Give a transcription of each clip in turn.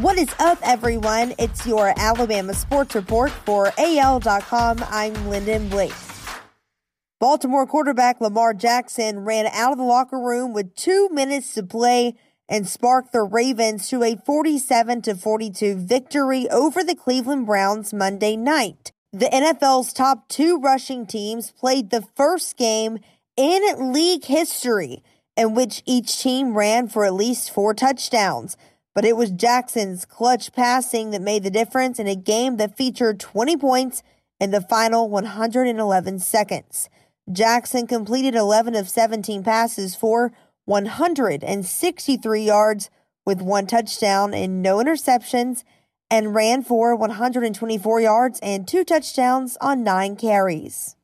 What is up, everyone? It's your Alabama Sports Report for AL.com. I'm Lyndon Blake. Baltimore quarterback Lamar Jackson ran out of the locker room with 2 minutes to play and sparked the Ravens to a 47-42 victory over the Cleveland Browns Monday night. The NFL's top two rushing teams played the first game in league history in which each team ran for at least 4 touchdowns. But it was Jackson's clutch passing that made the difference in a game that featured 20 points in the final 111 seconds. Jackson completed 11 of 17 passes for 163 yards with 1 touchdown and no interceptions, and ran for 124 yards and 2 touchdowns on 9 carries.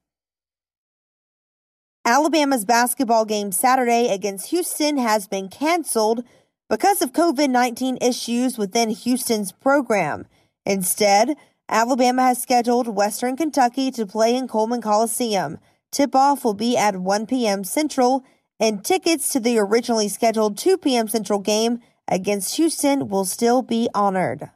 Alabama's basketball game Saturday against Houston has been canceled because of COVID-19 issues within Houston's program. Instead, Alabama has scheduled Western Kentucky to play in Coleman Coliseum. Tip-off will be at 1 p.m. Central, and tickets to the originally scheduled 2 p.m. Central game against Houston will still be honored.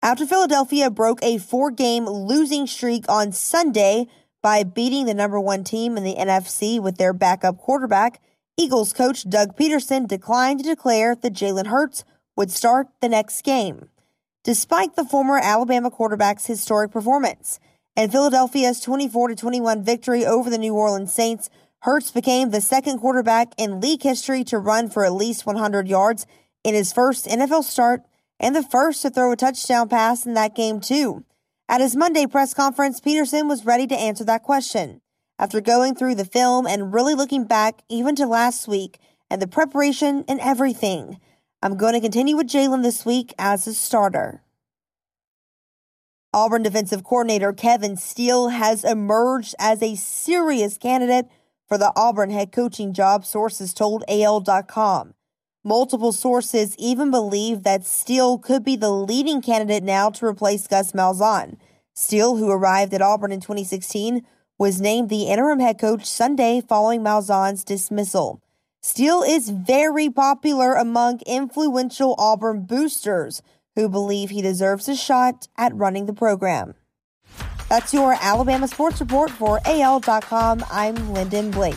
After Philadelphia broke a 4-game losing streak on Sunday by beating the number 1 team in the NFC with their backup quarterback, Eagles coach Doug Peterson declined to declare that Jalen Hurts would start the next game, despite the former Alabama quarterback's historic performance. In Philadelphia's 24-21 victory over the New Orleans Saints, Hurts became the second quarterback in league history to run for at least 100 yards in his first NFL start, and the first to throw a touchdown pass in that game too. At his Monday press conference, Peterson was ready to answer that question. After going through the film and really looking back even to last week and the preparation and everything, I'm going to continue with Jalen this week as a starter. Auburn defensive coordinator Kevin Steele has emerged as a serious candidate for the Auburn head coaching job, sources told AL.com. Multiple sources even believe that Steele could be the leading candidate now to replace Gus Malzahn. Steele, who arrived at Auburn in 2016, was named the interim head coach Sunday following Malzahn's dismissal. Steele is very popular among influential Auburn boosters who believe he deserves a shot at running the program. That's your Alabama Sports Report for AL.com. I'm Lyndon Blake.